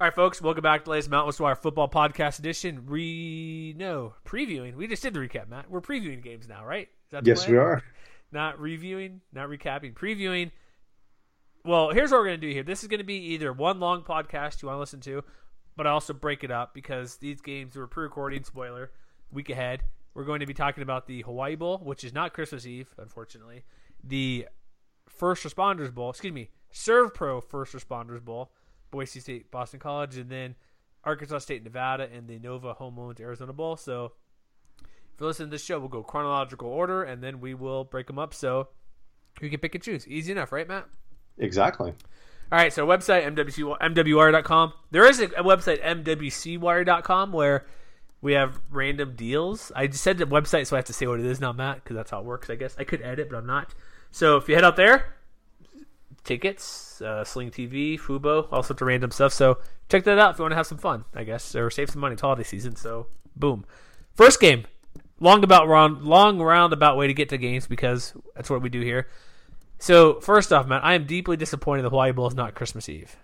All right, folks, welcome back to the latest Mountain Swire football podcast edition. Previewing. We just did the recap, Matt. We're previewing games now, right? Is that the plan? We are. Not reviewing, not recapping, previewing. Well, here's what we're going to do here. This is going to be either one long podcast you want to listen to, but I also break it up because these games were pre-recording, spoiler, week ahead. We're going to be talking about the Hawaii Bowl, which is not Christmas Eve, unfortunately. The First Responders Bowl, Serve Pro First Responders Bowl. Boise State, Boston College, and then Arkansas State, Nevada, and the Nova Homeowned Arizona Bowl. So if you listen to this show, we'll go chronological order, and then we will break them up so you can pick and choose. Easy enough, right, Matt? Exactly. All right, so website, MWCWire.com. There is a website, MWCWire.com, where we have random deals. I just said the website, so I have to say what it is now, Matt, because that's how it works, I guess. I could edit, but I'm not. So if you head out there, tickets, Sling TV, Fubo, all sorts of random stuff. So check that out if you want to have some fun, I guess, or save some money. It's holiday season, so boom. First game, long roundabout way to get to games because that's what we do here. So first off, Matt, I am deeply disappointed the Hawaii Bowl is not Christmas Eve.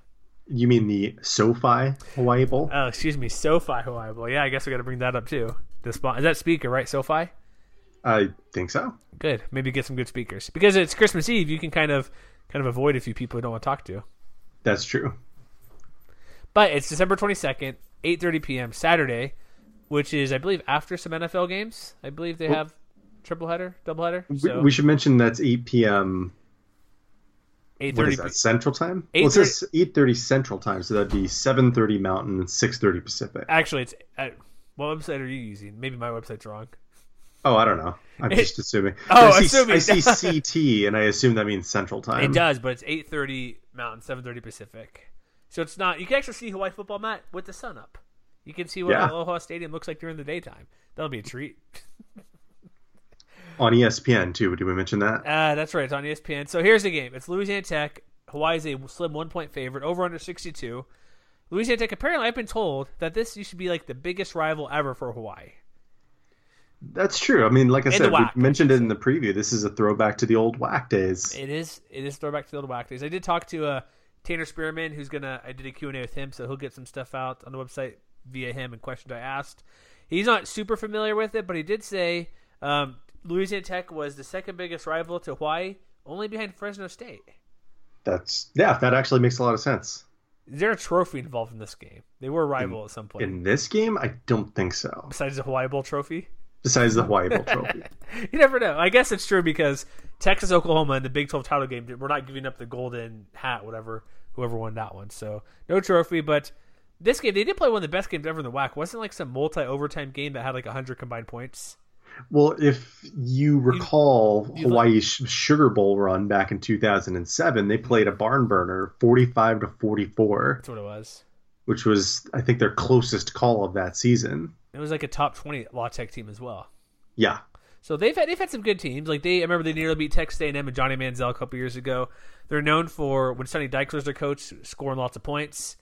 You mean the SoFi Hawaii Bowl? Oh, excuse me, SoFi Hawaii Bowl. Yeah, I guess we got to bring that up too. Is that speaker, right, SoFi? I think so. Good. Maybe get some good speakers. Because it's Christmas Eve, you can kind of avoid a few people I don't want to talk to. That's true. But it's December 22nd, 8:30 p.m. Saturday, which is, I believe, after some NFL games. I believe they have tripleheader, doubleheader. So. We should mention that's 8 p.m. 8:30. What is that, Central Time? Well, it says 8:30 Central Time, so that'd be 7:30 Mountain and 6:30 Pacific. Actually, it's what website are you using? Maybe my website's wrong. Oh, I don't know. I'm just assuming. Oh, I see CT, and I assume that means Central Time. It does, but it's 8:30 Mountain, 7:30 Pacific. So it's not – you can actually see Hawaii football, Matt, with the sun up. You can see what Aloha Stadium looks like during the daytime. That'll be a treat. On ESPN, too. Did we mention that? That's right. It's on ESPN. So here's the game. It's Louisiana Tech. Hawaii's a slim one-point favorite, over under 62. Louisiana Tech, apparently I've been told that this used to be like the biggest rival ever for Hawaii. That's true. I mean, like I said, we mentioned it in the preview. This is a throwback to the old WAC days. It is throwback to the old WAC days. I did talk to Tanner Spearman, who's I did a Q&A with him, so he'll get some stuff out on the website via him and questions I asked. He's not super familiar with it, but he did say Louisiana Tech was the second biggest rival to Hawaii, only behind Fresno State. That actually makes a lot of sense. Is there a trophy involved in this game? They were a rival at some point. In this game? I don't think so. Besides the Hawaii Bowl trophy? Besides the Hawaii Bowl trophy. You never know. I guess it's true because Texas, Oklahoma, and the Big 12 title game, we're not giving up the golden hat, whoever won that one. So no trophy, but this game, they did play one of the best games ever in the WAC. Wasn't like some multi-overtime game that had like 100 combined points? Well, if you recall Hawaii's Sugar Bowl run back in 2007, they played a barn burner 45-44. That's what it was. Which was, I think, their closest call of that season. It was like a top 20 La Tech team as well. Yeah. So they've had some good teams. Like I remember they nearly beat Texas A&M and Johnny Manziel a couple years ago. They're known for when Sonny Dykela's their coach, scoring lots of points.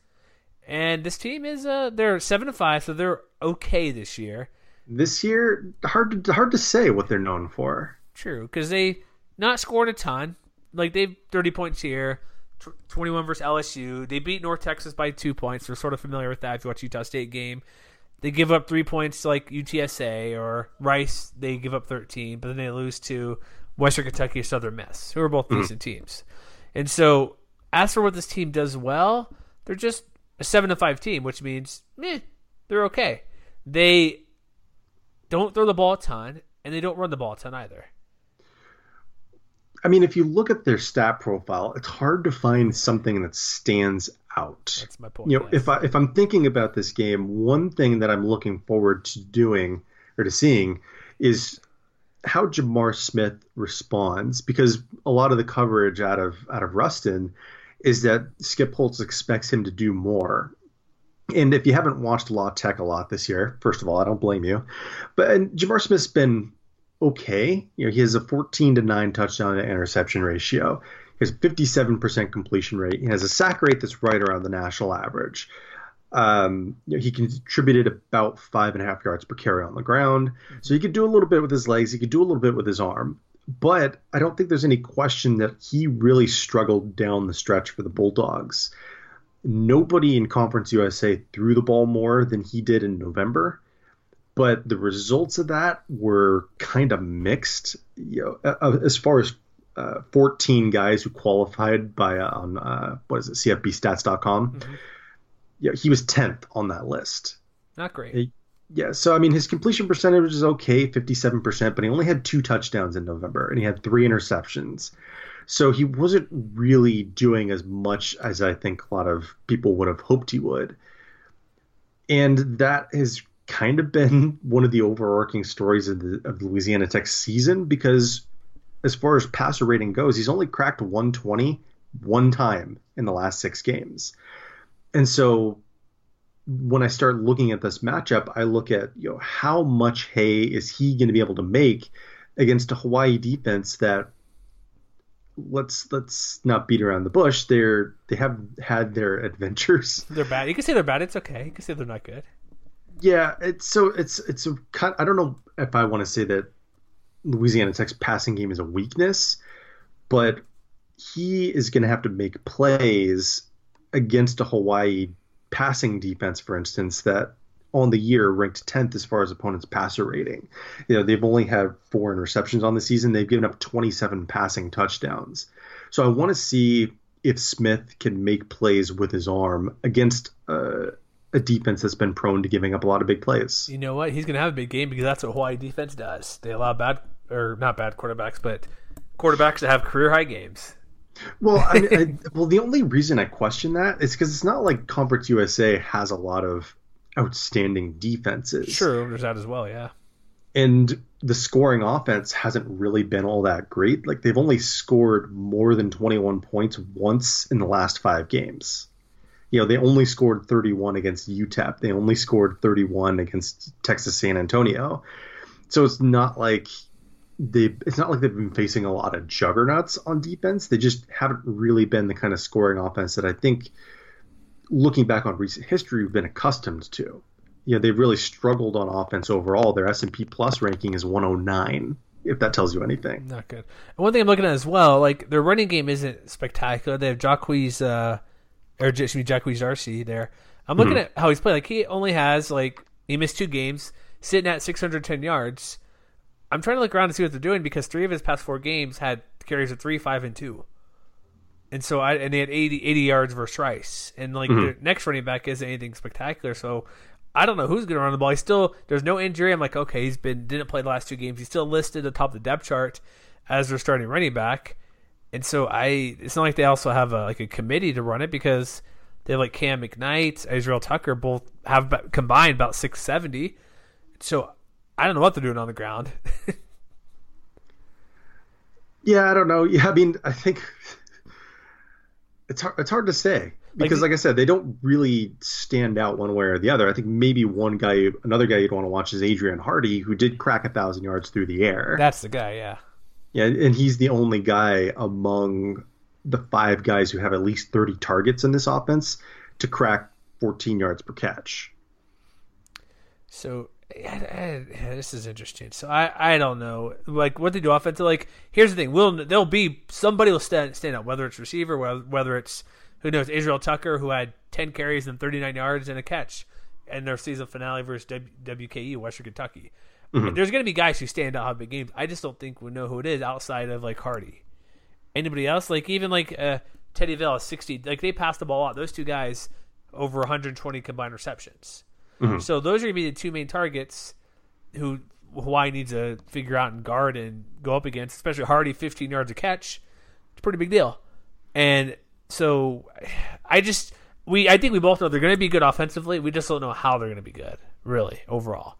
And this team is they're 7-5, so they're okay this year. This year, hard to say what they're known for. True, because they not scored a ton. Like they've 30 points here. 21 versus LSU. They beat North Texas by 2 points. They're sort of familiar with that if you watch Utah State game. They give up 3 points to like UTSA or Rice. They give up 13, but then they lose to Western Kentucky and Southern Miss, who are both decent teams. And so as for what this team does well, they're just a 7-5 team, which means they're okay. They don't throw the ball a ton, and they don't run the ball a ton either. I mean, if you look at their stat profile, it's hard to find something that stands out. That's my point. You know, if I'm thinking about this game, one thing that I'm looking forward to doing or to seeing is how Jamar Smith responds, because a lot of the coverage out of Ruston is that Skip Holtz expects him to do more. And if you haven't watched La Tech a lot this year, first of all, I don't blame you. But Jamar Smith's been okay. You know, he has a 14-9 touchdown to interception ratio. He has a 57% completion rate. He has a sack rate that's right around the national average. You know, he contributed about 5.5 yards per carry on the ground. So he could do a little bit with his legs. He could do a little bit with his arm. But I don't think there's any question that he really struggled down the stretch for the Bulldogs. Nobody in Conference USA threw the ball more than he did in November, but the results of that were kind of mixed. You know, as far as 14 guys who qualified by on CFBstats.com, mm-hmm. Yeah, he was 10th on that list. Not great. Yeah, so I mean, his completion percentage is okay, 57%, but he only had 2 touchdowns in November, and he had 3 interceptions. So he wasn't really doing as much as I think a lot of people would have hoped he would. And that has kind of been one of the overarching stories of Louisiana Tech's season, because as far as passer rating goes, he's only cracked 120 one time in the last 6 games. And so when I start looking at this matchup, I look at, you know, how much hay is he going to be able to make against a Hawaii defense that, let's not beat around the bush, they have had their adventures. They're bad. You can say they're bad. It's okay. You can say they're not good. Yeah. It's a kind. I don't know if I want to say that Louisiana Tech's passing game is a weakness, but he is going to have to make plays against a Hawaii passing defense, for instance, that on the year ranked 10th as far as opponents' passer rating. You know, they've only had 4 interceptions on the season. They've given up 27 passing touchdowns. So I want to see if Smith can make plays with his arm against a defense that's been prone to giving up a lot of big plays. You know what? He's going to have a big game because that's what Hawaii defense does. They allow quarterbacks to have career-high games. Well, I mean, the only reason I question that is because it's not like Conference USA has a lot of outstanding defenses. Sure, there's that as well, yeah. And the scoring offense hasn't really been all that great. Like, they've only scored more than 21 points once in the last 5 games. You know, they only scored 31 against UTEP. They only scored 31 against Texas San Antonio. So it's not like they've been facing a lot of juggernauts on defense. They just haven't really been the kind of scoring offense that I think, looking back on recent history, we've been accustomed to. You know, they've really struggled on offense overall. Their S&P Plus ranking is 109, if that tells you anything. Not good. And one thing I'm looking at as well, like, their running game isn't spectacular. They have Jacquees Darcy there. I'm looking at how he's played. Like, he only has, like, he missed 2 games, sitting at 610 yards. I'm trying to look around and see what they're doing, because 3 of his past 4 games had carries of 3, 5, and 2. And so and they had 80 yards versus Rice. And like their next running back isn't anything spectacular. So I don't know who's going to run the ball. He's still, there's no injury. I'm like, okay, he's didn't play the last 2 games. He's still listed atop the depth chart as their starting running back. And so it's not like they also have a committee to run it, because they have like Cam McKnight, Israel Tucker, both have combined about 670. So I don't know what they're doing on the ground. Yeah, I don't know. Yeah, I mean, I think it's hard to say, because like I said, they don't really stand out one way or the other. I think maybe another guy you'd want to watch is Adrian Hardy, who did crack 1,000 yards through the air. That's the guy, yeah. Yeah, and he's the only guy among the 5 guys who have at least 30 targets in this offense to crack 14 yards per catch. So this is interesting. So I don't know, like, what they do offensive. Like, here's the thing: somebody will stand up, whether it's receiver, whether it's, who knows, Israel Tucker, who had 10 carries and 39 yards and a catch in their season finale versus WKU, Western Kentucky. Mm-hmm. There's going to be guys who stand out, have big games. I just don't think we know who it is outside of like Hardy. Anybody else? Like, even like Teddy Vail, 60. Like, they passed the ball out. Those 2 guys over 120 combined receptions. Mm-hmm. So those are going to be the 2 main targets who Hawaii needs to figure out and guard and go up against, especially Hardy, 15 yards a catch. It's a pretty big deal. And so I think we both know they're going to be good offensively. We just don't know how they're going to be good, really, overall.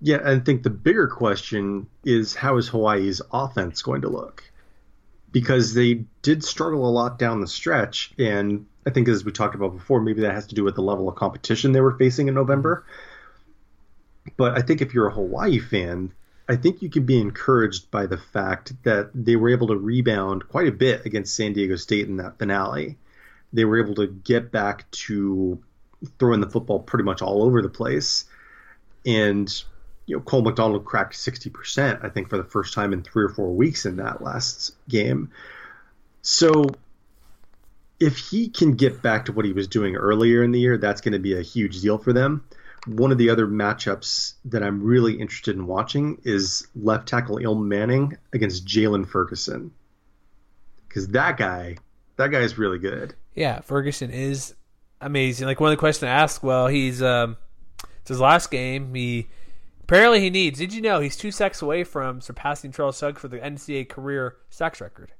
Yeah, I think the bigger question is, how is Hawaii's offense going to look? Because they did struggle a lot down the stretch, and I think as we talked about before, maybe that has to do with the level of competition they were facing in November. But I think if you're a Hawaii fan, I think you could be encouraged by the fact that they were able to rebound quite a bit against San Diego State in that finale. They were able to get back to throwing the football pretty much all over the place. And, you know, Cole McDonald cracked 60%, I think, for the first time in 3 or 4 weeks in that last game. So if he can get back to what he was doing earlier in the year, that's going to be a huge deal for them. One of the other matchups that I'm really interested in watching is left tackle Il Manning against Jalen Ferguson. Because that guy is really good. Yeah, Ferguson is amazing. Like, one of the questions I asked, well, he's it's his last game. Apparently he needs, did you know, he's 2 sacks away from surpassing Charles Sugg for the NCAA career sacks record.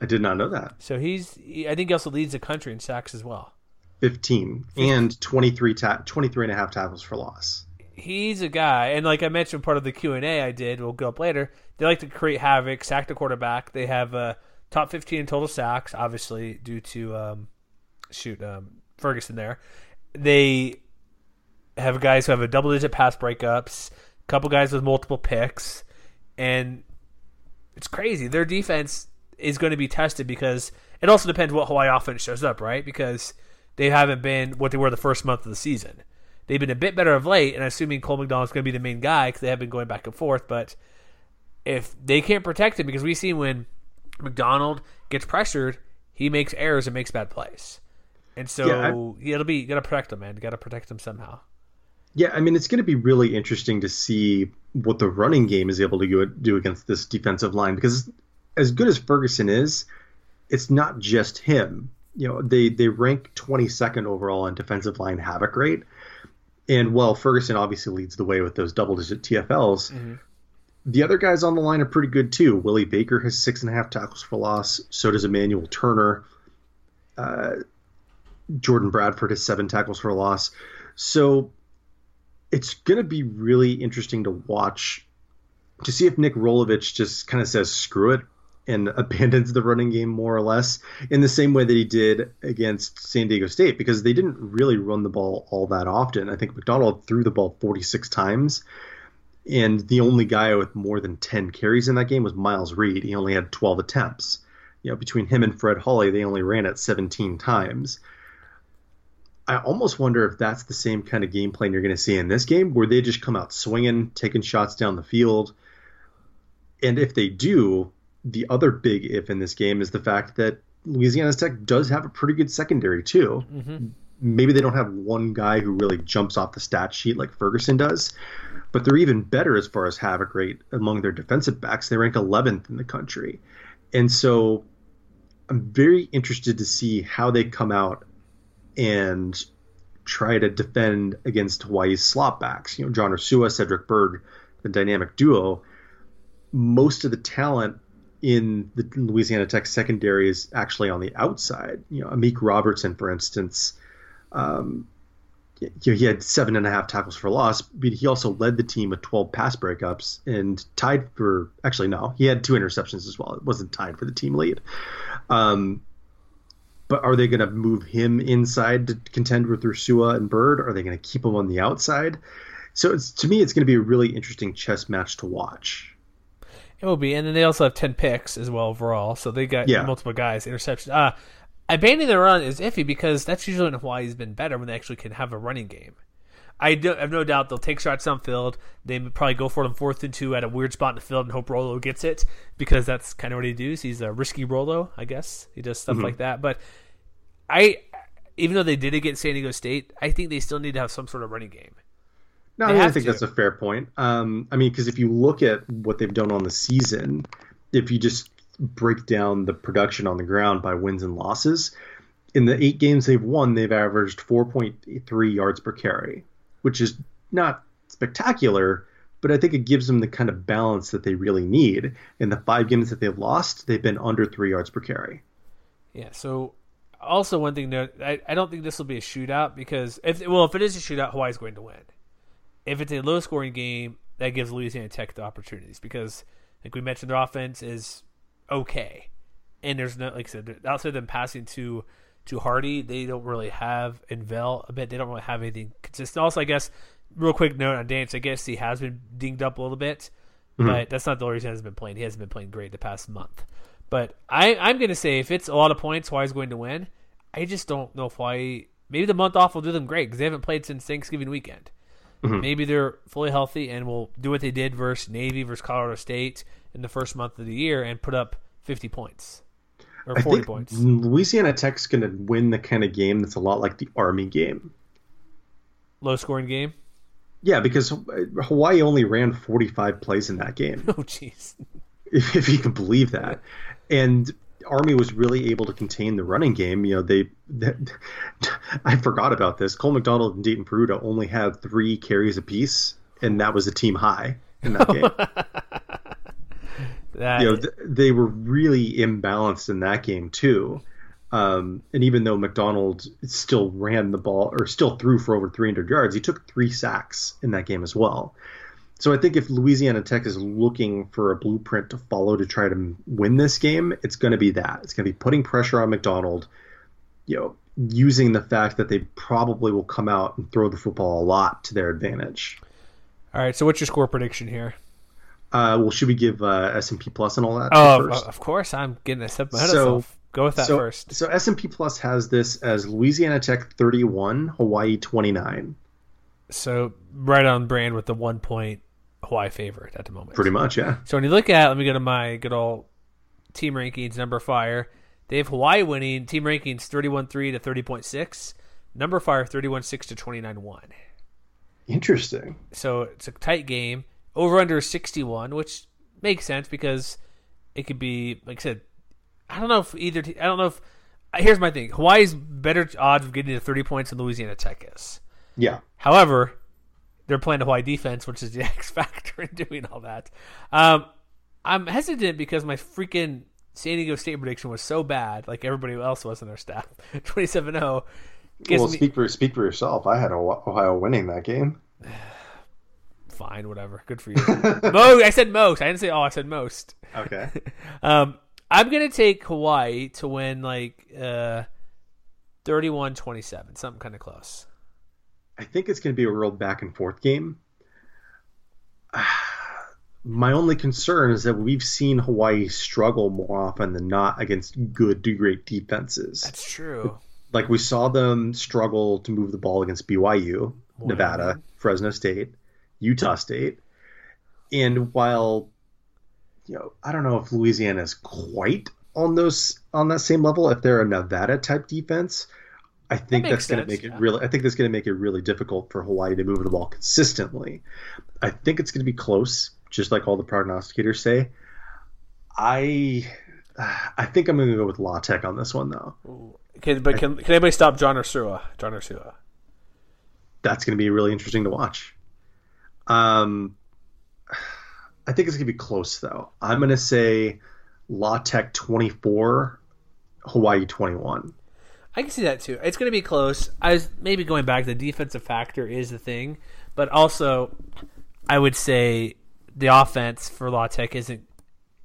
I did not know that. So I think he also leads the country in sacks as well. 15 and 23 and a half tackles for loss. He's a guy, and like I mentioned, part of the Q&A I did, we'll go up later, they like to create havoc, sack the quarterback. They have top 15 in total sacks, obviously due to Ferguson there. They have guys who have a double-digit pass breakups, a couple guys with multiple picks, and it's crazy. Their defense is going to be tested because it also depends what Hawaii offense shows up, right? Because they haven't been what they were the first month of the season. They've been a bit better of late, and I'm assuming Cole McDonald's going to be the main guy because they have been going back and forth. But if they can't protect him, because we've seen when McDonald gets pressured, he makes errors and makes bad plays. And so you got to protect him, man. You got to protect him somehow. Yeah, I mean, it's going to be really interesting to see what the running game is able to do against this defensive line, because as good as Ferguson is, it's not just him. You know, they rank 22nd overall in defensive line havoc rate. And while Ferguson obviously leads the way with those double-digit TFLs, mm-hmm. the other guys on the line are pretty good too. Willie Baker has 6.5 tackles for loss. So does Emmanuel Turner. Jordan Bradford has 7 tackles for loss. So it's going to be really interesting to watch to see if Nick Rolovich just kind of says, screw it, and abandons the running game more or less in the same way that he did against San Diego State, because they didn't really run the ball all that often. I think McDonald threw the ball 46 times, and the only guy with more than 10 carries in that game was Miles Reed. He only had 12 attempts. You know, between him and Fred Hawley, they only ran it 17 times. I almost wonder if that's the same kind of game plan you're going to see in this game, where they just come out swinging, taking shots down the field. And if they do, the other big if in this game is the fact that Louisiana Tech does have a pretty good secondary too. Mm-hmm. Maybe they don't have one guy who really jumps off the stat sheet like Ferguson does, but they're even better as far as havoc rate among their defensive backs. They rank 11th in the country. And so I'm very interested to see how they come out and try to defend against Hawaii's slot backs. You know, John Ursua, Cedric Bird, the dynamic duo. Most of the talent in the Louisiana Tech secondary is actually on the outside. You know, Amik Robertson, for instance, he had 7.5 tackles for loss, but he also led the team with 12 pass breakups and he had 2 interceptions as well. It wasn't tied for the team lead. But are they going to move him inside to contend with Ursua and Bird? Are they going to keep him on the outside? So to me, it's going to be a really interesting chess match to watch. It will be. And then they also have 10 picks as well overall. So they got multiple guys, interceptions. Abandoning the run is iffy because that's usually when Hawaii's been better, when they actually can have a running game. I have no doubt they'll take shots on field. They probably go for it on 4th and 2 at a weird spot in the field and hope Rolo gets it, because that's kind of what he does. He's a risky Rolo, I guess. He does stuff mm-hmm. like that. But even though they did against San Diego State, I think they still need to have some sort of running game. No, I think that's a fair point. I mean, because if you look at what they've done on the season, if you just break down the production on the ground by wins and losses, in the 8 games they've won, they've averaged 4.3 yards per carry, which is not spectacular, but I think it gives them the kind of balance that they really need. In the 5 games that they've lost, they've been under 3 yards per carry. Yeah, so also one thing, I don't think this will be a shootout, because if it is a shootout, Hawaii's going to win. If it's a low-scoring game, that gives Louisiana Tech the opportunities, because, like we mentioned, their offense is okay. And there's no, like I said, outside of them passing to to Hardy, they don't really have, and Vell a bit, they don't really have anything consistent. Also, I guess, real quick note on Dance, I guess he has been dinged up a little bit, but that's not the only reason he hasn't been playing. He hasn't been playing great the past month. But I'm going to say if it's a lot of points, Hawaii's going to win. I just don't know if Hawaii – maybe the month off will do them great because they haven't played since Thanksgiving weekend. Maybe they're fully healthy and will do what they did versus Navy, versus Colorado State in the first month of the year and put up 50 points or 40 points. Louisiana Tech's going to win the kind of game that's a lot like the Army game. Low-scoring game? Yeah, because Hawaii only ran 45 plays in that game. Oh, jeez. If you can believe that. And Army was really able to contain the running game. You know, I forgot about this. Cole McDonald and Dayton Peruta only had 3 carries apiece, and that was a team high in that game. They were really imbalanced in that game too. And even though McDonald still ran the ball or still threw for over 300 yards, he took 3 sacks in that game as well. So I think if Louisiana Tech is looking for a blueprint to follow to try to win this game, it's going to be that. It's going to be putting pressure on McDonald, you know, using the fact that they probably will come out and throw the football a lot to their advantage. All right, so what's your score prediction here? Well, should we give S&P Plus and all that first? Of course. I'm getting this up my head myself. Go with that first. So S&P Plus has this as Louisiana Tech 31, Hawaii 29. So right on brand with the 1-point Hawaii favorite at the moment. Pretty much, yeah. So when you look at, let me go to my good old team rankings, Number Fire. They have Hawaii winning team rankings 31-3 to 30.6. Number Fire 31-6 to 29-1. Interesting. So it's a tight game. Over under 61, which makes sense because it could be, like I said, I don't know if either. I don't know if. Here's my thing: Hawaii's better odds of getting to 30 points than Louisiana Tech is. Yeah. However, they're playing the Hawaii defense, which is the X factor in doing all that. I'm hesitant because my freaking San Diego State prediction was so bad, like everybody else was in their staff. 27-0. Well, speak for yourself. I had Ohio winning that game. Fine, whatever. Good for you. I said most. I didn't say all. I said most. Okay. I'm going to take Hawaii to win like 31-27, something kind of close. I think it's going to be a real back-and-forth game. My only concern is that we've seen Hawaii struggle more often than not against good to great defenses. That's true. Like we saw them struggle to move the ball against BYU, Nevada, Fresno State, Utah State. And while, you know, I don't know if Louisiana is quite on that same level, if they're a Nevada type defense, I think that's going to make it really difficult for Hawaii to move the ball consistently. I think it's going to be close, just like all the prognosticators say. I think I'm going to go with La Tech on this one, though. Can anybody stop John Ursua? John Ursua. That's going to be really interesting to watch. I think it's going to be close, though. I'm going to say La Tech 24, Hawaii 21. I can see that too. It's going to be close. I was maybe going back. The defensive factor is the thing, but also I would say the offense for La Tech isn't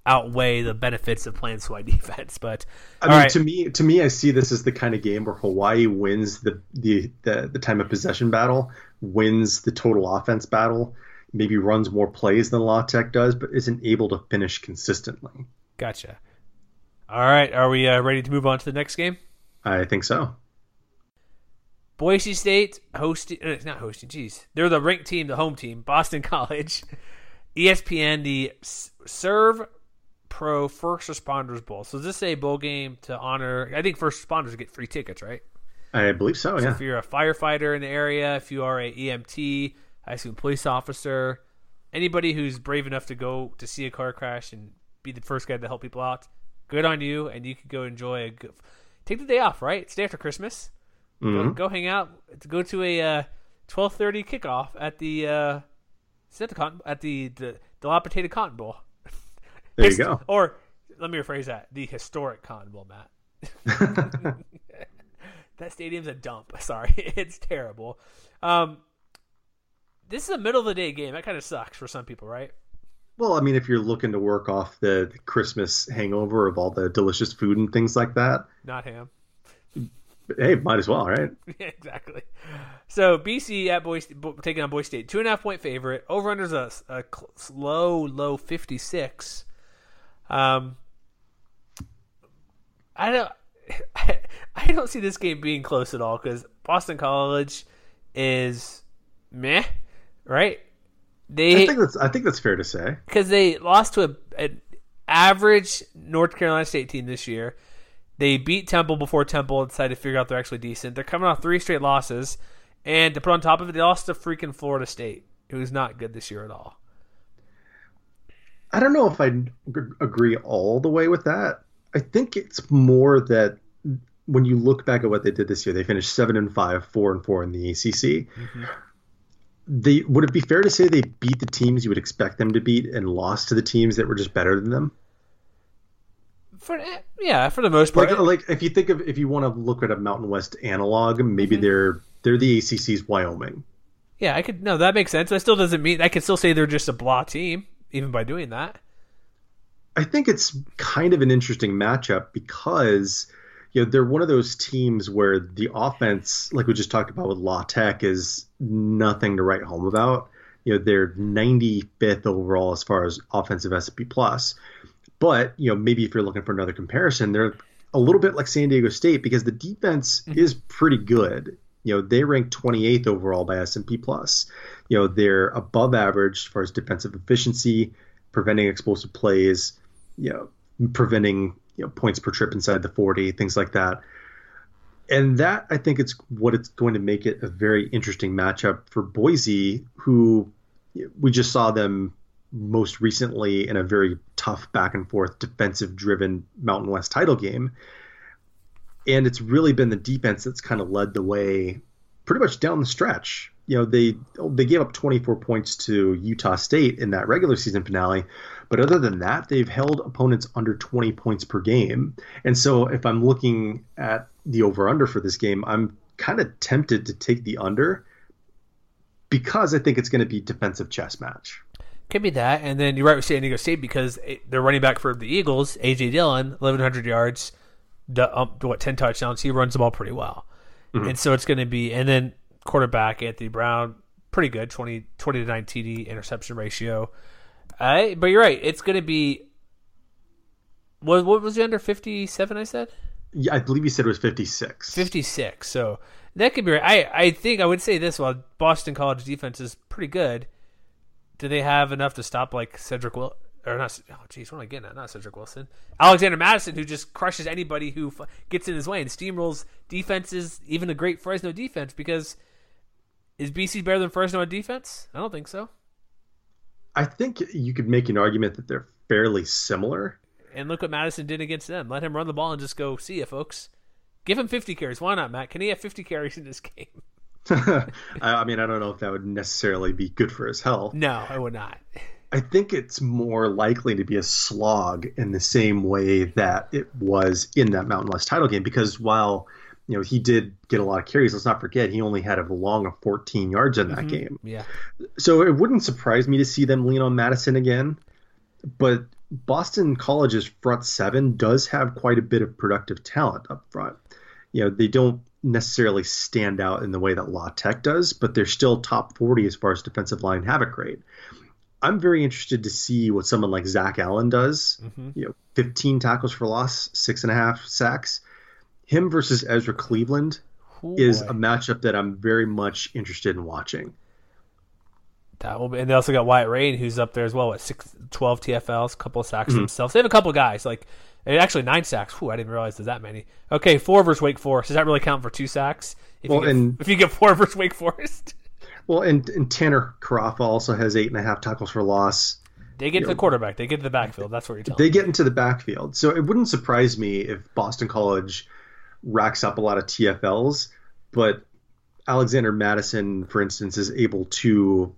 outweigh the benefits of playing Hawaii defense. But to me, I see this as the kind of game where Hawaii wins the time of possession battle, wins the total offense battle, maybe runs more plays than La Tech does, but isn't able to finish consistently. Gotcha. All right, are we ready to move on to the next game? I think so. Boise State they're the ranked team, the home team, Boston College. ESPN, the Serve Pro First Responders Bowl. So is this a bowl game to honor, I think first responders get free tickets, right? I believe so, yeah. So if you're a firefighter in the area, if you are a EMT, I assume police officer, anybody who's brave enough to go to see a car crash and be the first guy to help people out, good on you, and you can go enjoy take the day off, right? It's day after Christmas. Mm-hmm. Go hang out. Go to a 12:30 kickoff at the dilapidated Cotton Bowl. There you go. Or let me rephrase that: the historic Cotton Bowl, Matt. That stadium's a dump. Sorry, it's terrible. This is a middle of the day game. That kind of sucks for some people, right? Well, I mean, if you're looking to work off the Christmas hangover of all the delicious food and things like that. Not ham. Hey, might as well, right? Yeah, exactly. So BC at Boise, taking on Boise State, 2.5 point favorite. Over-under is a low 56. I don't see this game being close at all because Boston College is meh, right? I think that's fair to say because they lost to an average North Carolina State team this year. They beat Temple before Temple decided to figure out they're actually decent. They're coming off 3 straight losses, and to put on top of it, they lost to freaking Florida State, who's not good this year at all. I don't know if I agree all the way with that. I think it's more that when you look back at what they did this year, they finished 7-5, 4-4 in the ACC. Mm-hmm. Would it be fair to say they beat the teams you would expect them to beat and lost to the teams that were just better than them? For the most part. Like if you want to look at a Mountain West analog, maybe mm-hmm. they're the ACC's Wyoming. Yeah, that makes sense. That still doesn't mean I could still say they're just a blah team even by doing that. I think it's kind of an interesting matchup because they're one of those teams where the offense, like we just talked about with La Tech, is nothing to write home about. They're 95th overall as far as offensive S&P plus. But maybe if you're looking for another comparison, they're a little bit like San Diego State because the defense is pretty good. They rank 28th overall by S&P plus. They're above average as far as defensive efficiency, preventing explosive plays, preventing points per trip inside the 40, things like that. And that, I think, it's what it's going to make it a very interesting matchup for Boise, who we just saw them most recently in a very tough back-and-forth defensive-driven Mountain West title game. And it's really been the defense that's kind of led the way pretty much down the stretch. They gave up 24 points to Utah State in that regular season finale, but other than that, they've held opponents under 20 points per game. And so if I'm looking at the over-under for this game, I'm kind of tempted to take the under because I think it's going to be a defensive chess match. Could be that, and then you're right with San Diego State because they're running back for the Eagles, A.J. Dillon, 1,100 yards, 10 touchdowns. He runs the ball pretty well. Mm-hmm. And so it's going to be – and then – quarterback Anthony Brown, pretty good, 20 to 9 TD interception ratio. But you're right, it's going to be. What was the under 57? I said. Yeah, I believe you said it was 56. 56. So that could be right. I think I would say this: while Boston College defense is pretty good, do they have enough to stop like Cedric Wilson? Or not? Oh, geez, what am I getting at? Not Cedric Wilson, Alexander Madison, who just crushes anybody who gets in his way and steamrolls defenses, even a great Fresno defense, because. Is BC better than Fresno on defense? I don't think so. I think you could make an argument that they're fairly similar. And look what Madison did against them. Let him run the ball and just go, see ya, folks. Give him 50 carries. Why not, Matt? Can he have 50 carries in this game? I mean, I don't know if that would necessarily be good for his health. No, it would not. I think it's more likely to be a slog in the same way that it was in that Mountain West title game because while – he did get a lot of carries. Let's not forget, he only had a long of 14 yards in that mm-hmm. game. Yeah. So it wouldn't surprise me to see them lean on Madison again. But Boston College's front seven does have quite a bit of productive talent up front. They don't necessarily stand out in the way that La Tech does, but they're still top 40 as far as defensive line havoc rate. I'm very interested to see what someone like Zach Allen does. Mm-hmm. 15 tackles for loss, 6.5 sacks. Him versus Ezra Cleveland is a matchup that I'm very much interested in watching. That will be, and they also got Wyatt Rain, who's up there as well at 12 TFLs, a couple of sacks mm-hmm. themselves. They have a couple of guys, actually 9 sacks. Whew, I didn't realize there's that many. Okay, 4 versus Wake Forest. Does that really count for 2 sacks? If you get 4 versus Wake Forest. Well, and Tanner Carafa also has 8.5 tackles for loss. They get to the quarterback. They get to the backfield. That's what you're telling me. They get into the backfield. So it wouldn't surprise me if Boston College – racks up a lot of TFLs, but Alexander Madison, for instance, is able to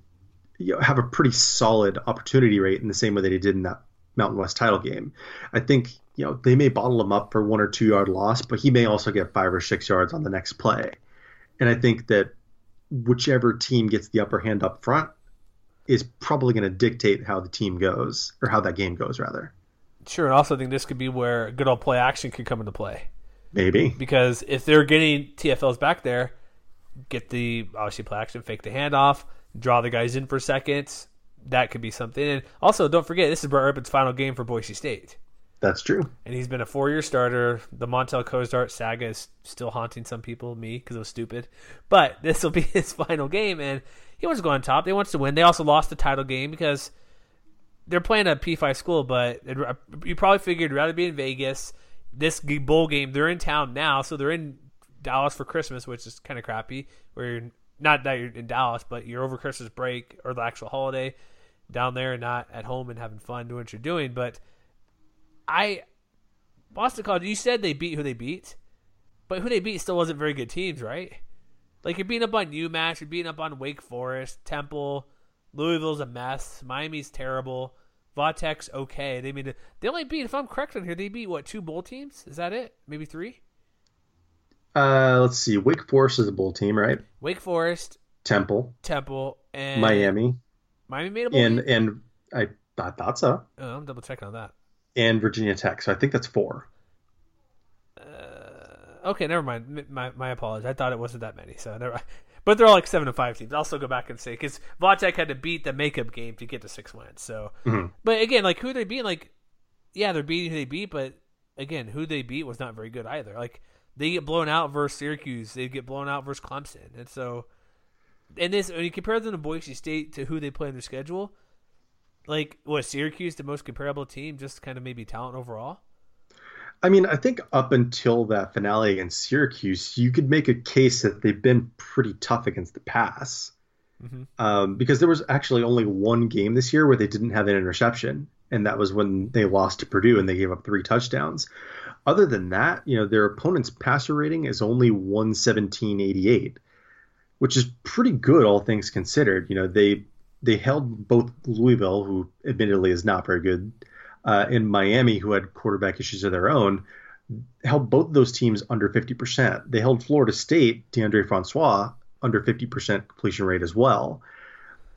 have a pretty solid opportunity rate in the same way that he did in that Mountain West title game. I think they may bottle him up for 1 or 2 yard loss, but he may also get 5 or 6 yards on the next play. And I think that whichever team gets the upper hand up front is probably going to dictate how the team goes, or how that game goes, rather. Sure, and also I think this could be where good old play action could come into play. Maybe. Because if they're getting TFLs back there, get the obviously play action, fake the handoff, draw the guys in for seconds. That could be something. And also, don't forget, this is Brett Rippon's final game for Boise State. That's true. And he's been a 4-year starter. The Montel Cozart saga is still haunting some people, me, because it was stupid. But this will be his final game, and he wants to go on top. He wants to win. They also lost the title game because they're playing a P5 school, but you probably figured rather be in Vegas. This bowl game, they're in town now, so they're in Dallas for Christmas, which is kind of crappy. Where you're, not that you're in Dallas, but you're over Christmas break or the actual holiday down there and not at home and having fun doing what you're doing, but Boston College, you said they beat who they beat, but who they beat still wasn't very good teams, right? Like, you're beating up on UMass, you're beating up on Wake Forest, Temple, Louisville's a mess, Miami's terrible, Vautech's okay. They only beat, if I'm correct on here, they beat, what, 2 bowl teams? Is that it? Maybe 3? Let's see. Wake Forest is a bowl team, right? Wake Forest. Temple. And Miami. Miami made a bowl team? And I thought so. Oh, I'm double checking on that. And Virginia Tech, so I think that's 4. Okay, never mind. My apologies. I thought it wasn't that many, so never mind. But they're all like 7-5 teams. I'll still go back and say, because Vautech had to beat the makeup game to get to 6 wins. So, But again, like, who they beat, like, yeah, they're beating who they beat, but again, who they beat was not very good either. Like, they get blown out versus Syracuse, they get blown out versus Clemson, and so, and this when you compare them to Boise State to who they play on their schedule. Like, was Syracuse the most comparable team, just kind of maybe talent overall? I mean, I think up until that finale against Syracuse, you could make a case that they've been pretty tough against the pass. Mm-hmm. Because there was actually only one game this year where they didn't have an interception, and that was when they lost to Purdue and they gave up 3 touchdowns. Other than that, you know, their opponent's passer rating is only 117.88, which is pretty good, all things considered. You know, they held both Louisville, who admittedly is not very good, and Miami, who had quarterback issues of their own, held both of those teams under 50%. They held Florida State, DeAndre Francois, under 50% completion rate as well.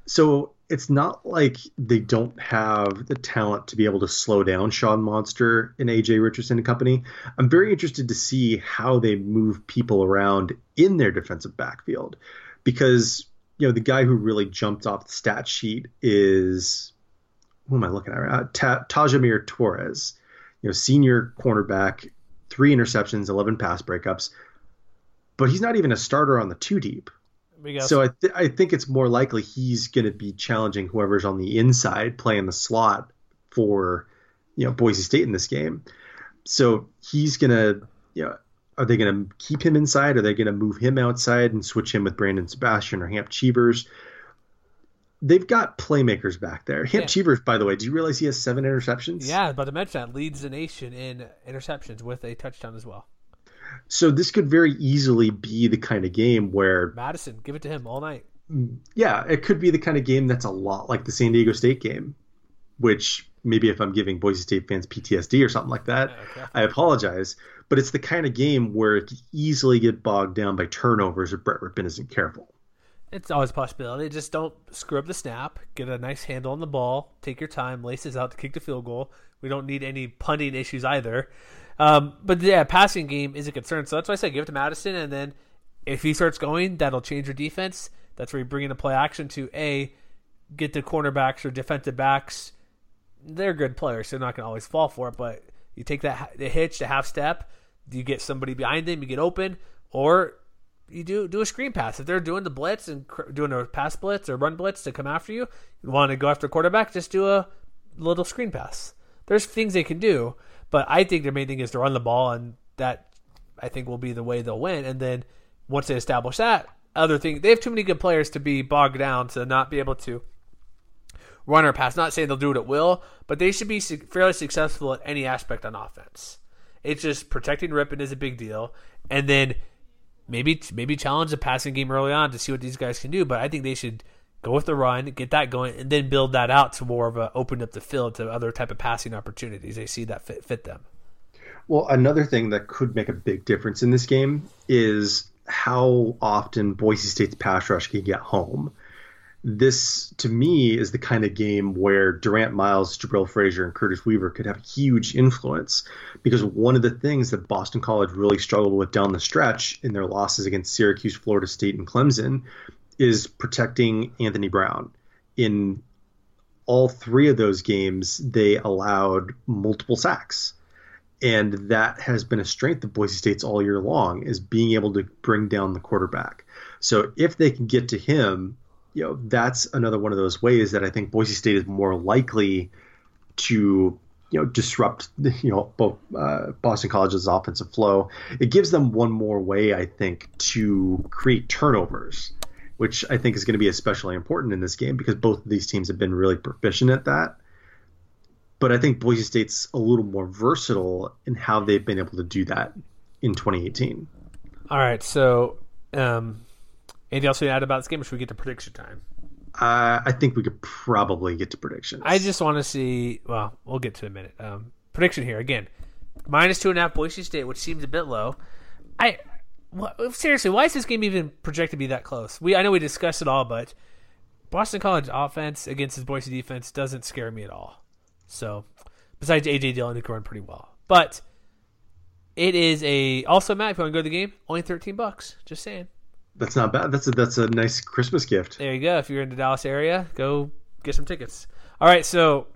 So it's not like they don't have the talent to be able to slow down Sean Monster and A.J. Richardson and company. I'm very interested to see how they move people around in their defensive backfield, because you know, the guy who really jumped off the stat sheet is, who am I looking at right now? Tajamir Torres, you know, senior cornerback, 3 interceptions, 11 pass breakups, but he's not even a starter on the 2 deep. So I think it's more likely he's going to be challenging whoever's on the inside playing the slot for, you know, Boise State in this game. So he's going to, you know, are they going to keep him inside? Are they going to move him outside and switch him with Brandon Sebastian or Hamp Cheevers? They've got playmakers back there. Hamp Cheevers, by the way, do you realize he has 7 interceptions? Yeah, I was about to mention that. Leads the nation in interceptions with a touchdown as well. So this could very easily be the kind of game where Madison, give it to him all night. Yeah, it could be the kind of game that's a lot like the San Diego State game, which maybe if I'm giving Boise State fans PTSD or something like that, I apologize. But it's the kind of game where it could easily get bogged down by turnovers if Brett Rippon isn't careful. It's always a possibility. Just don't screw up the snap. Get a nice handle on the ball. Take your time. Laces out to kick the field goal. We don't need any punting issues either. But yeah, passing game is a concern. So that's why I said give it to Madison. And then if he starts going, that'll change your defense. That's where you bring in a play action to, A, get the cornerbacks or defensive backs. They're good players, so they're not going to always fall for it, but you take that the hitch, the half step, you get somebody behind them, you get open, or you do a screen pass. If they're doing the blitz and doing a pass blitz or run blitz to come after you, you want to go after a quarterback, just do a little screen pass. There's things they can do, but I think their main thing is to run the ball, and that I think will be the way they'll win. And then once they establish that, other thing, they have too many good players to be bogged down to not be able to run or pass. Not saying they'll do it at will, but they should be fairly successful at any aspect on offense. It's just protecting Rippon is a big deal, and then maybe challenge the passing game early on to see what these guys can do. But I think they should go with the run, get that going, and then build that out to more of a open up the field to other type of passing opportunities they see that fit them. Well, another thing that could make a big difference in this game is how often Boise State's pass rush can get home. this, to me, is the kind of game where Durant Miles, Jabril Frazier, and Curtis Weaver could have huge influence, because one of the things that Boston College really struggled with down the stretch in their losses against Syracuse, Florida State, and Clemson is protecting Anthony Brown. In all three of those games, they allowed multiple sacks. And that has been a strength of Boise State's all year long, is being able to bring down the quarterback. So if they can get to him, you know, that's another one of those ways that I think Boise State is more likely to, you know, disrupt, you know, both Boston College's offensive flow. It gives them one more way, I think, to create turnovers, which I think is going to be especially important in this game, because both of these teams have been really proficient at that. But I think Boise State's a little more versatile in how they've been able to do that in 2018. All right, so anything else you add about this game, or should we get to prediction time? I think we could probably get to predictions. I just want to see – well, we'll get to it in a minute. Prediction here, again, -2.5 Boise State, which seems a bit low. Seriously, why is this game even projected to be that close? I know we discussed it all, but Boston College offense against this Boise defense doesn't scare me at all. So, besides A.J. Dillon, who can run pretty well. But it is also, Matt, if you want to go to the game, only $13. Just saying. That's not bad. That's a nice Christmas gift. There you go. If you're in the Dallas area, go get some tickets. All right, so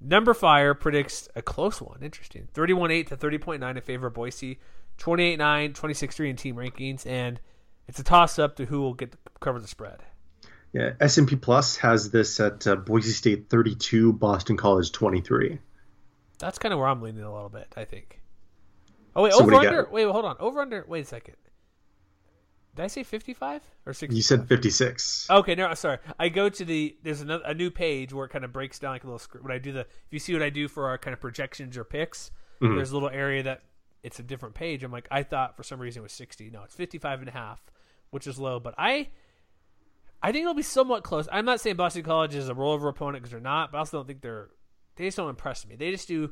Number Fire predicts a close one. Interesting. 31-8 to 30.9 in favor of Boise. 28-9, 26-3 in team rankings. And it's a toss-up to who will get to cover the spread. Yeah, S&P Plus has this at Boise State 32, Boston College 23. That's kind of where I'm leaning a little bit, I think. Oh, wait, over-under? Wait, hold on. Over-under? Wait a second. Did I say 55 or 60? You said 56. Okay, no, sorry. I go to there's a new page where it kind of breaks down like a little script. If you see what I do for our kind of projections or picks, mm-hmm. There's a little area that it's a different page. I'm like, I thought for some reason it was 60. No, it's 55.5, which is low. But I think it'll be somewhat close. I'm not saying Boston College is a rollover opponent, because they're not, but I also don't think they just don't impress me. They just do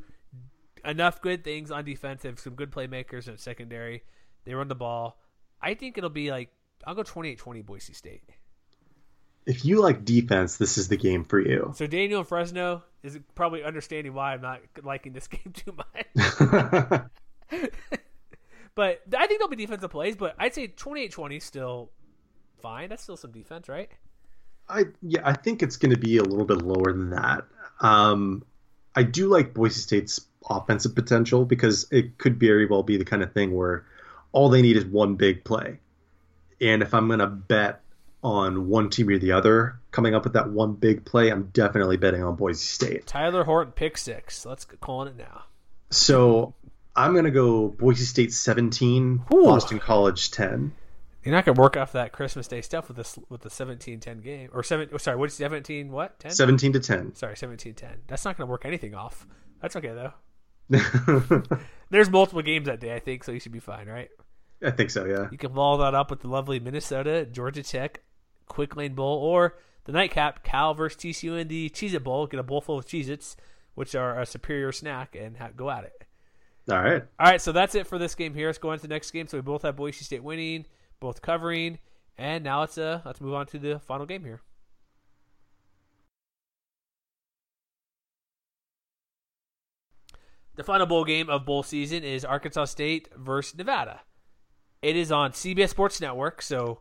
enough good things on defense. They have some good playmakers in secondary. They run the ball. I think it'll be like, I'll go 28-20 Boise State. If you like defense, this is the game for you. So Daniel and Fresno is probably understanding why I'm not liking this game too much. But I think there'll be defensive plays, but I'd say 28-20 still fine. That's still some defense, right? I think it's going to be a little bit lower than that. I do like Boise State's offensive potential, because it could very well be the kind of thing where all they need is one big play. And if I'm going to bet on one team or the other coming up with that one big play, I'm definitely betting on Boise State. Tyler Horton, pick six. Let's call it now. So I'm going to go Boise State 17, ooh, Boston College 10. You're not going to work off that Christmas Day stuff with the 17-10 game. Or 17-10? 17-10. Sorry, 17-10. That's not going to work anything off. That's okay, though. There's multiple games that day, I think, so you should be fine, right? I think so, yeah. You can follow that up with the lovely Minnesota, Georgia Tech, Quick Lane Bowl, or the nightcap, Cal versus TCU in the Cheez-It Bowl. Get a bowl full of Cheez-Its, which are a superior snack, and go at it. All right, so that's it for this game here. Let's go on to the next game. So we both have Boise State winning, both covering, and now let's move on to the final game here. The final bowl game of bowl season is Arkansas State versus Nevada. It is on CBS Sports Network, so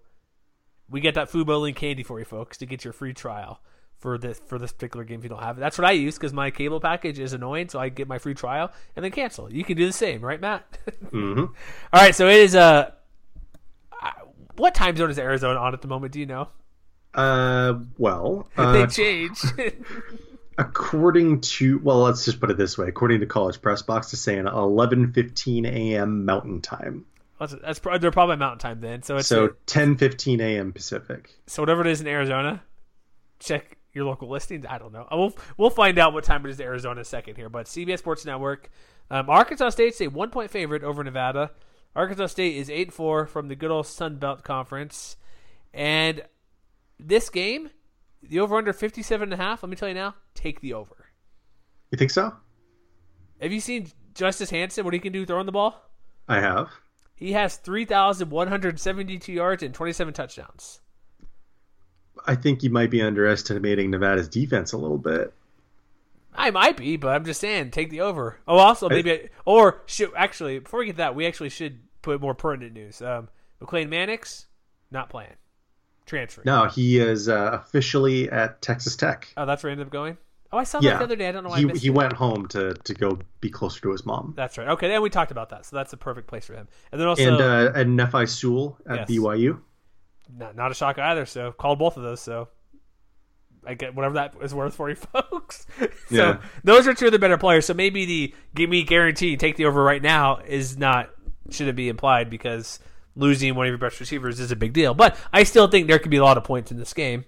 we get that food bowling candy for you folks to get your free trial for this particular game if you don't have it. That's what I use, because my cable package is annoying, so I get my free trial and then cancel. You can do the same, right, Matt? Mm-hmm. All right, so it is what time zone is Arizona on at the moment? Do you know? They change. Let's just put it this way. According to College Press Box, it's saying 11:15 a.m. Mountain Time. That's they're probably Mountain Time then. So 10:15 a.m. Pacific. So whatever it is in Arizona, check your local listings. I don't know. We'll find out what time it is in Arizona in a second here. But CBS Sports Network, Arkansas State's a 1-point favorite over Nevada. Arkansas State is 8-4 from the good old Sun Belt Conference. And this game, the over-under 57.5, let me tell you now, take the over. You think so? Have you seen Justice Hansen, what he can do throwing the ball? I have. He has 3,172 yards and 27 touchdowns. I think you might be underestimating Nevada's defense a little bit. I might be, but I'm just saying, take the over. Oh, also, maybe actually, before we get that, we actually should put more pertinent news. McLean Mannix, not playing. Transferring. No, he is officially at Texas Tech. Oh, that's where he ended up going? Oh, I saw that the other day. I don't know why I missed He went home to go be closer to his mom. That's right. Okay, and we talked about that, so that's the perfect place for him. And then also... And Nephi Sewell at BYU. Not a shock either, so called both of those, so... I get whatever that is worth for you folks. So those are two of the better players. So maybe the give me guarantee take the over right now is not shouldn't be implied because losing one of your best receivers is a big deal. But I still think there could be a lot of points in this game.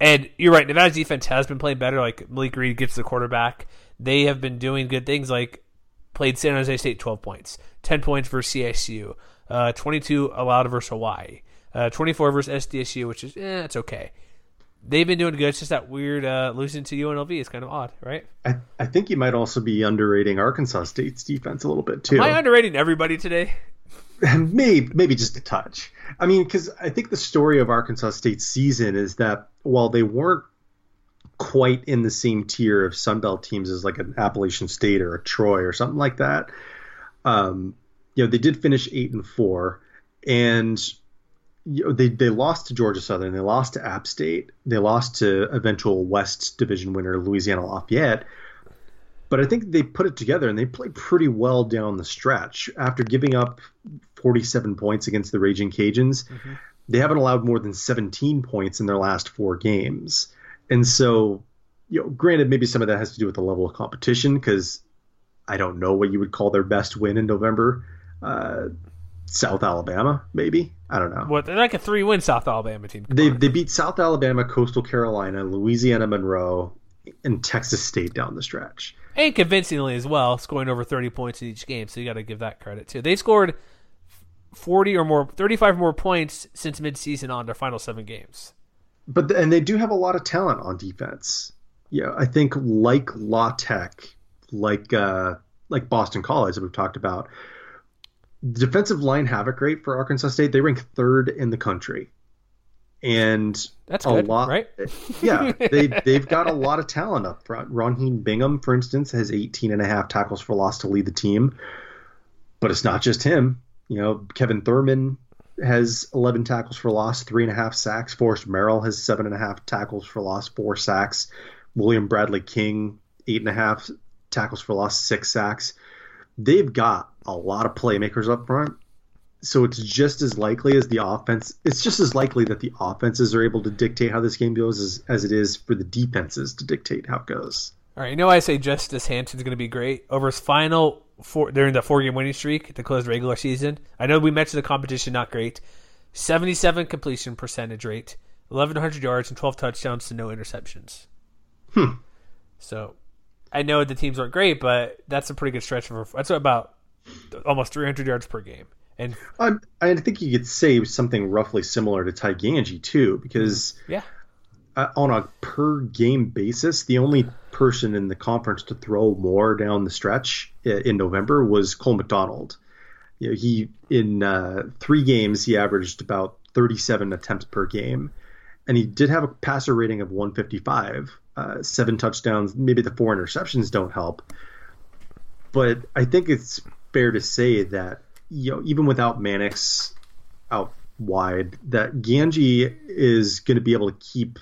And you're right, Nevada's defense has been playing better. Like Malik Reed gets the quarterback. They have been doing good things like played San Jose State 12 points, 10 points versus CSU, 22 allowed versus Hawaii, 24 versus SDSU, which is it's okay. They've been doing good. It's just that weird losing to UNLV is kind of odd, right? I think you might also be underrating Arkansas State's defense a little bit, too. Am I underrating everybody today? Maybe just a touch. I mean, because I think the story of Arkansas State's season is that while they weren't quite in the same tier of Sunbelt teams as like an Appalachian State or a Troy or something like that, they did finish 8-4, and they lost to Georgia Southern. They lost to App State. They lost to eventual West Division winner Louisiana Lafayette. But I think they put it together, and they played pretty well down the stretch. After giving up 47 points against the Raging Cajuns, they haven't allowed more than 17 points in their last four games. And so, granted, maybe some of that has to do with the level of competition, because I don't know what you would call their best win in November. South Alabama, maybe. I don't know. Well, they're like a 3-win South Alabama team. They beat South Alabama, Coastal Carolina, Louisiana Monroe, and Texas State down the stretch. And convincingly as well, scoring over 30 points in each game, so you got to give that credit too. They scored 40 or more, 35 more points since midseason on their final 7 games. And they do have a lot of talent on defense. Yeah, I think like La Tech, like Boston College that we've talked about, defensive line havoc rate for Arkansas State, they rank 3rd in the country. And that's a good, lot, right? Yeah, they've got a lot of talent up front. Ronheen Bingham, for instance, has 18.5 tackles for loss to lead the team. But it's not just him. Kevin Thurman has 11 tackles for loss, 3.5 sacks. Forrest Merrill has 7.5 tackles for loss, 4 sacks. William Bradley King, 8.5 tackles for loss, 6 sacks. They've got a lot of playmakers up front, so it's just as likely as the offense. It's just as likely that the offenses are able to dictate how this game goes as it is for the defenses to dictate how it goes. All right, I say Justice Hanson's going to be great over his final 4 during the 4-game winning streak to close regular season. I know we mentioned the competition not great, 77 completion percentage rate, 1,100 yards, and 12 touchdowns to no interceptions. So. I know the teams aren't great, but that's a pretty good stretch. That's about almost 300 yards per game. And I think you could say something roughly similar to Ty Ganji, too, because on a per-game basis, the only person in the conference to throw more down the stretch in November was Cole McDonald. He in 3 games, he averaged about 37 attempts per game, and he did have a passer rating of 155. 7 touchdowns, maybe the 4 interceptions don't help. But I think it's fair to say that, even without Mannix out wide, that Ganji is going to be able to keep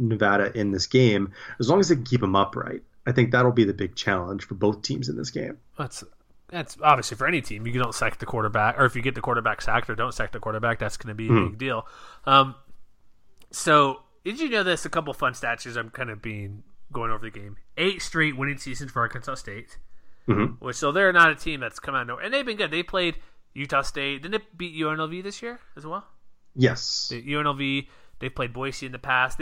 Nevada in this game as long as they can keep him upright. I think that'll be the big challenge for both teams in this game. That's obviously for any team. You don't sack the quarterback, or if you get the quarterback sacked or don't sack the quarterback, that's going to be a big deal. Did you know this? A couple of fun stats I'm kind of going over the game. 8 straight winning seasons for Arkansas State. Which, so they're not a team that's come out of nowhere. And they've been good. They played Utah State. Didn't they beat UNLV this year as well? Yes. UNLV, they've played Boise in the past.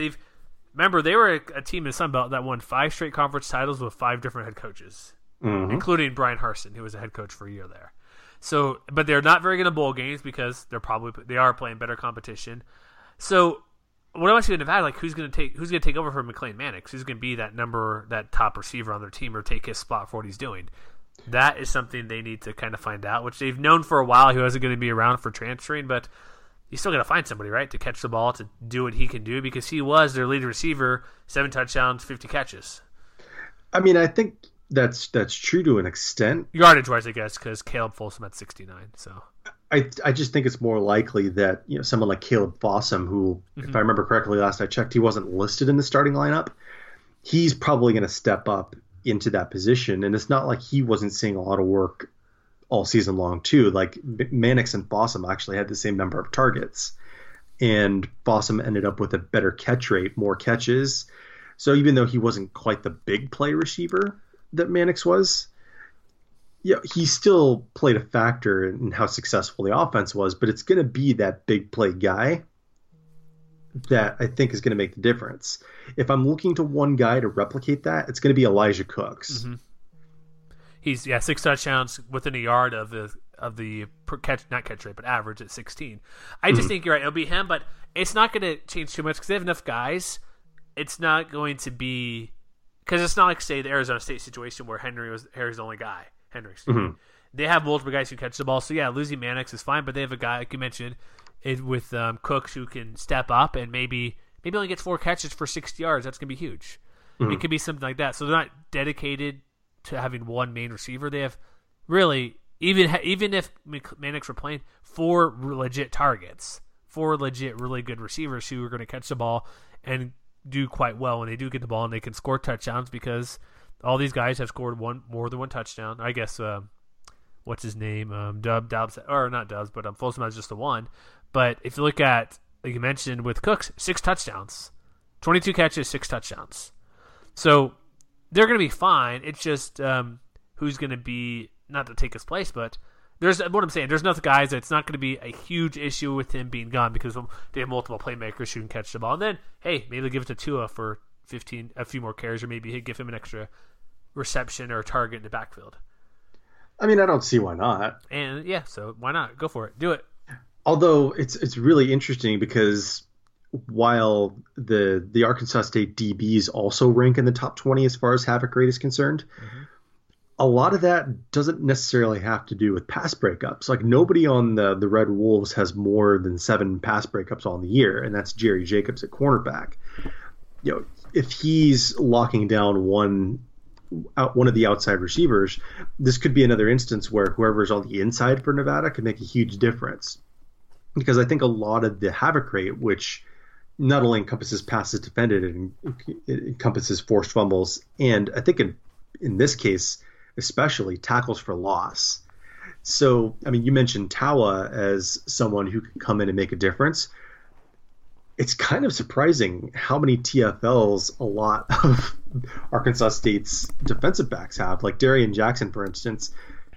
Remember, they were a team in Sunbelt that won 5 straight conference titles with 5 different head coaches, including Brian Harsin, who was a head coach for a year there. So, but they're not very good at bowl games because they are playing better competition. So, what I'm actually in Nevada, who's going to take over for McLean Mannix? Who's going to be that top receiver on their team, or take his spot for what he's doing? That is something they need to kind of find out, which they've known for a while. He wasn't going to be around for transferring, but he's still going to find somebody, right, to catch the ball, to do what he can do, because he was their lead receiver, 7 touchdowns, 50 catches. I mean, I think that's true to an extent. Yardage-wise, I guess, because Caleb Folsom had 69. So I just think it's more likely that, you know, someone like Caleb Folsom, who, mm-hmm. if I remember correctly, last I checked, he wasn't listed in the starting lineup. He's probably going to step up into that position, and it's not like he wasn't seeing a lot of work all season long too. Like Mannix and Fossum actually had the same number of targets, and Fossum ended up with a better catch rate, more catches. So even though he wasn't quite the big play receiver that Mannix was, yeah, he still played a factor in how successful the offense was, but it's going to be that big play guy that I think is going to make the difference. If I'm looking to one guy to replicate that, it's going to be Elijah Cooks. Mm-hmm. He's 6 touchdowns within a yard of the per catch, not catch rate, but average at 16. I just think you're right. It'll be him, but it's not going to change too much because they have enough guys. It's not going to be, because it's not like, say, the Arizona State situation where Harry's the only guy. They have multiple guys who catch the ball. So yeah, losing Mannix is fine, but they have a guy, like you mentioned, with Cooks, who can step up and maybe only gets 4 catches for 60 yards. That's going to be huge. Mm-hmm. It could be something like that. So they're not dedicated to having one main receiver. They have, really, even if Mannix were playing, 4 legit targets, 4 legit really good receivers who are going to catch the ball and do quite well when they do get the ball, and they can score touchdowns because all these guys have scored more than one touchdown. I guess what's his name, Dobbs, or not Dobbs, but Folsom has just the one. But if you look at, like you mentioned with Cooks, 6 touchdowns, 22 catches, 6 touchdowns. So they're going to be fine. It's just who's going to be, not to take his place, but there's what I'm saying. There's enough guys that it's not going to be a huge issue with him being gone because they have multiple playmakers who can catch the ball. And then, hey, maybe they'll give it to Tua for 15, a few more carries, or maybe he'd give him an extra reception or a target in the backfield. I mean, I don't see why not. And yeah, so why not? Go for it. Do it. Although it's really interesting because while the Arkansas State DBs also rank in the top 20 as far as havoc rate is concerned, mm-hmm. a lot of that doesn't necessarily have to do with pass breakups. Like nobody on the Red Wolves has more than 7 pass breakups on the year, and that's Jerry Jacobs at cornerback. You know, if he's locking down one of the outside receivers, this could be another instance where whoever's on the inside for Nevada could make a huge difference. Because I think a lot of the havoc rate, which not only encompasses passes defended, it encompasses forced fumbles, and I think in this case, especially tackles for loss. So, I mean, you mentioned Tawa as someone who could come in and make a difference. It's kind of surprising how many TFLs a lot of Arkansas State's defensive backs have. Like Darian Jackson, for instance,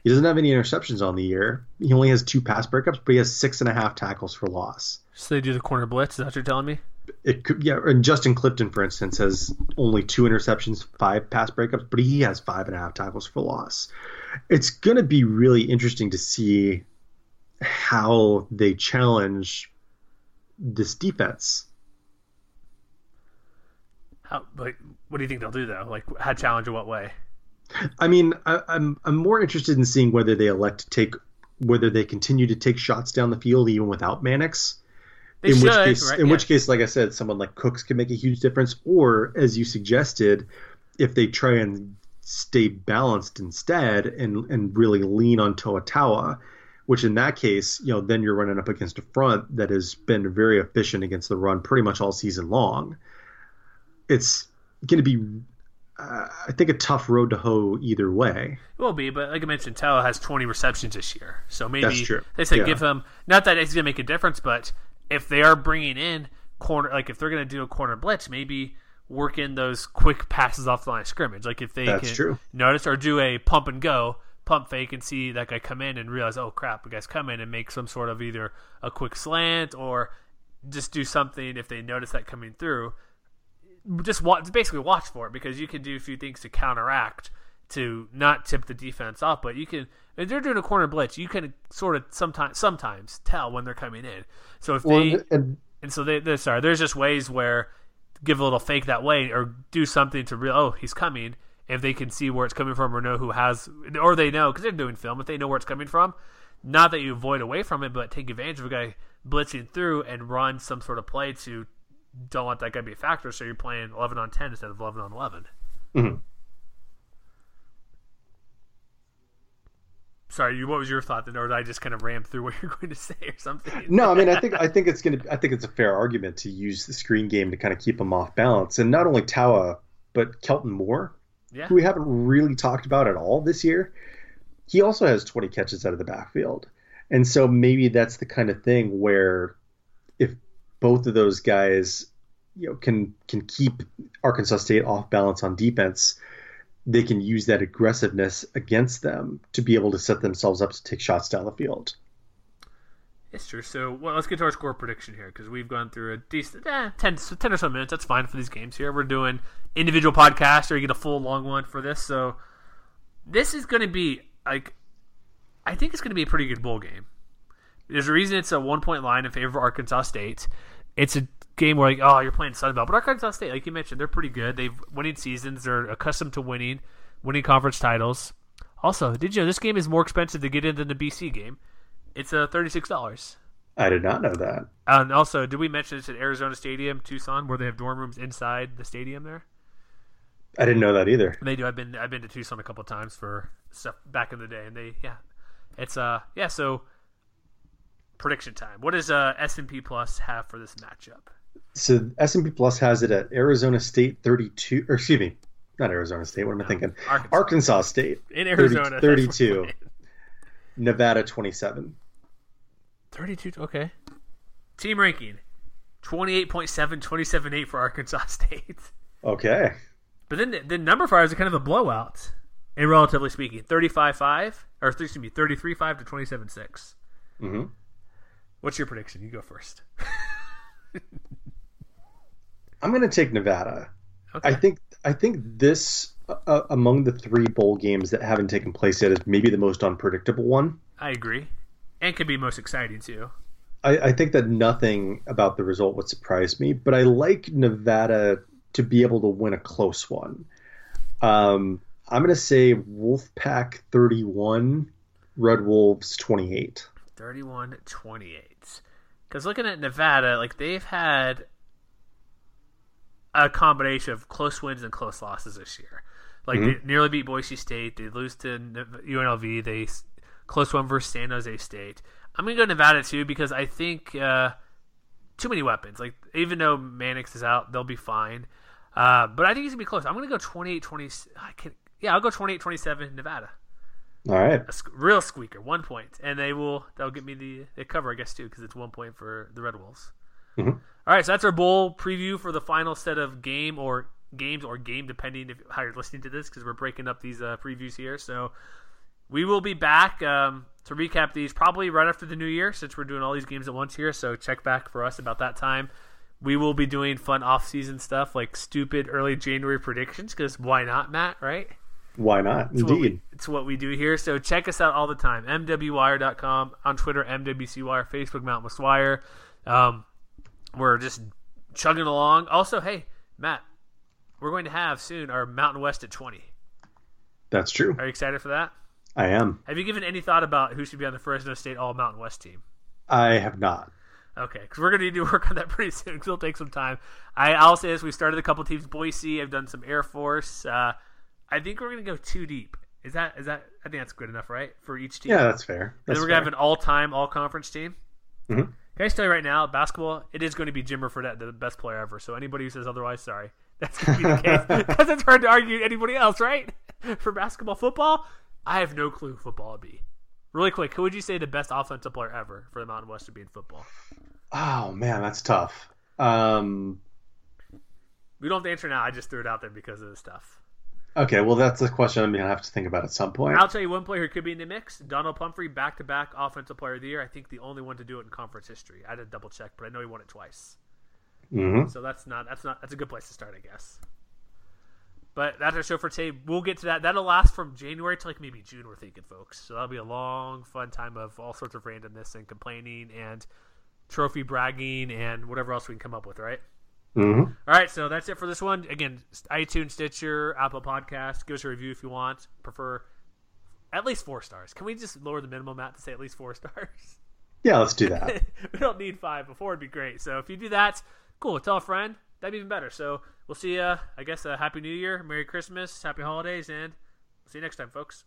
he doesn't have any interceptions on the year. He only has 2 pass breakups, but he has 6.5 tackles for loss. So they do the corner blitz, is that what you're telling me? It could, yeah. And Justin Clifton, for instance, has only 2 interceptions, 5 pass breakups, but he has 5.5 tackles for loss. It's going to be really interesting to see how they challenge this defense. Like, what do you think they'll do though? Like, how challenge in what way? I mean, I'm more interested in seeing whether they continue to take shots down the field even without Mannix. In which case, like I said, someone like Cooks can make a huge difference. Or, as you suggested, if they try and stay balanced instead and really lean on Toa Tawa, which in that case, you know, then you're running up against a front that has been very efficient against the run pretty much all season long. It's going to be, I think, a tough road to hoe either way. It will be, but like I mentioned, Tawa has 20 receptions this year. So maybe give him, not that it's going to make a difference, but if they are bringing in corner, like if they're going to do a corner blitz, maybe work in those quick passes off the line of scrimmage. Like if they notice or do a pump and go, pump fake and see that guy come in and realize, oh crap, the guy's come in, and make some sort of either a quick slant or just do something if they notice that coming through. Just basically watch for it, because you can do a few things to counteract, to not tip the defense off. But you can, if they're doing a corner blitz, you can sort of sometimes tell when they're coming in. So if there's just ways where give a little fake that way, or do something to he's coming. If they can see where it's coming from, or know who has, or they know because they're doing film, if they know where it's coming from, not that you avoid away from it, but take advantage of a guy blitzing through and run some sort of play to don't let that guy be a factor, so you're playing 11 on 10 instead of 11 on 11. Mm-hmm. Sorry, what was your thought then, or did I just kind of ram through what you're going to say or something? No, I mean, I think it's a fair argument to use the screen game to kind of keep them off balance, and not only Taua, but Kelton Moore, who we haven't really talked about at all this year. He also has 20 catches out of the backfield, and so maybe that's the kind of thing where if both of those guys, you know, can keep Arkansas State off balance on defense, they can use that aggressiveness against them to be able to set themselves up to take shots down the field. It's true. So well, let's get to our score prediction here, because we've gone through a decent 10 or so minutes. That's fine for these games here. We're doing individual podcasts, or you get a full long one for this. So this is going to be, like, I think it's going to be a pretty good bowl game. There's a reason it's a 1-point line in favor of Arkansas State. It's a game where, like, oh, you're playing Sun Belt, but Arkansas State, like you mentioned, they're pretty good. They've winning seasons. They're accustomed to winning conference titles. Also, did you know this game is more expensive to get in than the BC game? It's $36. I did not know that. And also, did we mention it's at Arizona Stadium, Tucson, where they have dorm rooms inside the stadium there? I didn't know that either. They do. I've been to Tucson a couple of times for stuff back in the day, and they So prediction time. What does S&P Plus have for this matchup? So S&P Plus has it at Arizona State 32. Or excuse me, not Arizona State. What am I thinking? Arkansas State in Arizona 32. Nevada 27. 32. Okay. Team ranking 28.7, 27.8 for Arkansas State. Okay. But then the number fires are kind of a blowout, and relatively speaking, 35-5 or 33-5 to 27-6. Mm-hmm. What's your prediction? You go first. I'm going to take Nevada. Okay. I think this, among the three bowl games that haven't taken place yet, is maybe the most unpredictable one. I agree. And could be most exciting, too. I think that nothing about the result would surprise me, but I like Nevada to be able to win a close one. I'm going to say Wolfpack 31, Red Wolves 28. 31-28. Because looking at Nevada, like, they've had a combination of close wins and close losses this year. Like, mm-hmm. They nearly beat Boise State. They lose to UNLV. They close one versus San Jose State. I'm going to go Nevada, too, because I think too many weapons. Like, even though Mannix is out, they'll be fine. But I think he's going to be close. I'm going to go 28-20. I'll go 28-27 Nevada. All right, a real squeaker, 1 point, and that'll get me the cover, I guess, too, because it's 1 point for the Red Wolves. Mm-hmm. All right, so that's our bowl preview for the final set of games, depending how you're listening to this, because we're breaking up these previews here. So we will be back to recap these probably right after the new year, since we're doing all these games at once here. So check back for us about that time. We will be doing fun off-season stuff like stupid early January predictions, because why not, Matt? Right. Why not? Indeed. It's what we do here. So check us out all the time. MWWire.com. On Twitter, MWCWire. Facebook, Mountain Swire. We're just chugging along. Also, hey, Matt, we're going to have soon our Mountain West at 20. That's true. Are you excited for that? I am. Have you given any thought about who should be on the Fresno State All-Mountain West team? I have not. Okay, because we're going to need to work on that pretty soon, because it'll take some time. I'll say this. We started a couple teams. Boise. I've done some Air Force. I think we're going to go too deep. Is that? I think that's good enough, right? For each team. Yeah, that's fair. And then we're going to have an all-time, all-conference team. Mm-hmm. Can I just tell you right now, basketball, it is going to be Jim Merfredette, the best player ever. So anybody who says otherwise, sorry. That's going to be the case. Because it's hard to argue anybody else, right? For basketball, football, I have no clue who football would be. Really quick, who would you say the best offensive player ever for the Mountain West would be in football? Oh, man, that's tough. We don't have to answer now. I just threw it out there because of this stuff. Okay, well, that's a question I'm going to have to think about at some point. I'll tell you one player who could be in the mix. Donald Pumphrey, back-to-back Offensive Player of the Year. I think the only one to do it in conference history. I had to double-check, but I know he won it twice. Mm-hmm. So that's a good place to start, I guess. But that's our show for today. We'll get to that. That'll last from January to like maybe June, we're thinking, folks. So that'll be a long, fun time of all sorts of randomness and complaining and trophy bragging and whatever else we can come up with, right? Mm-hmm. All right, so that's it for this one. Again, iTunes, Stitcher, Apple Podcasts. Give us a review if you want. Prefer at least 4 stars. Can we just lower the minimum, Matt, to say at least 4 stars? Yeah, let's do that. We don't need five, but four would be great. So if you do that, cool. Tell a friend. That'd be even better. So we'll see you, I guess, Happy New Year, Merry Christmas, Happy Holidays, and we'll see you next time, folks.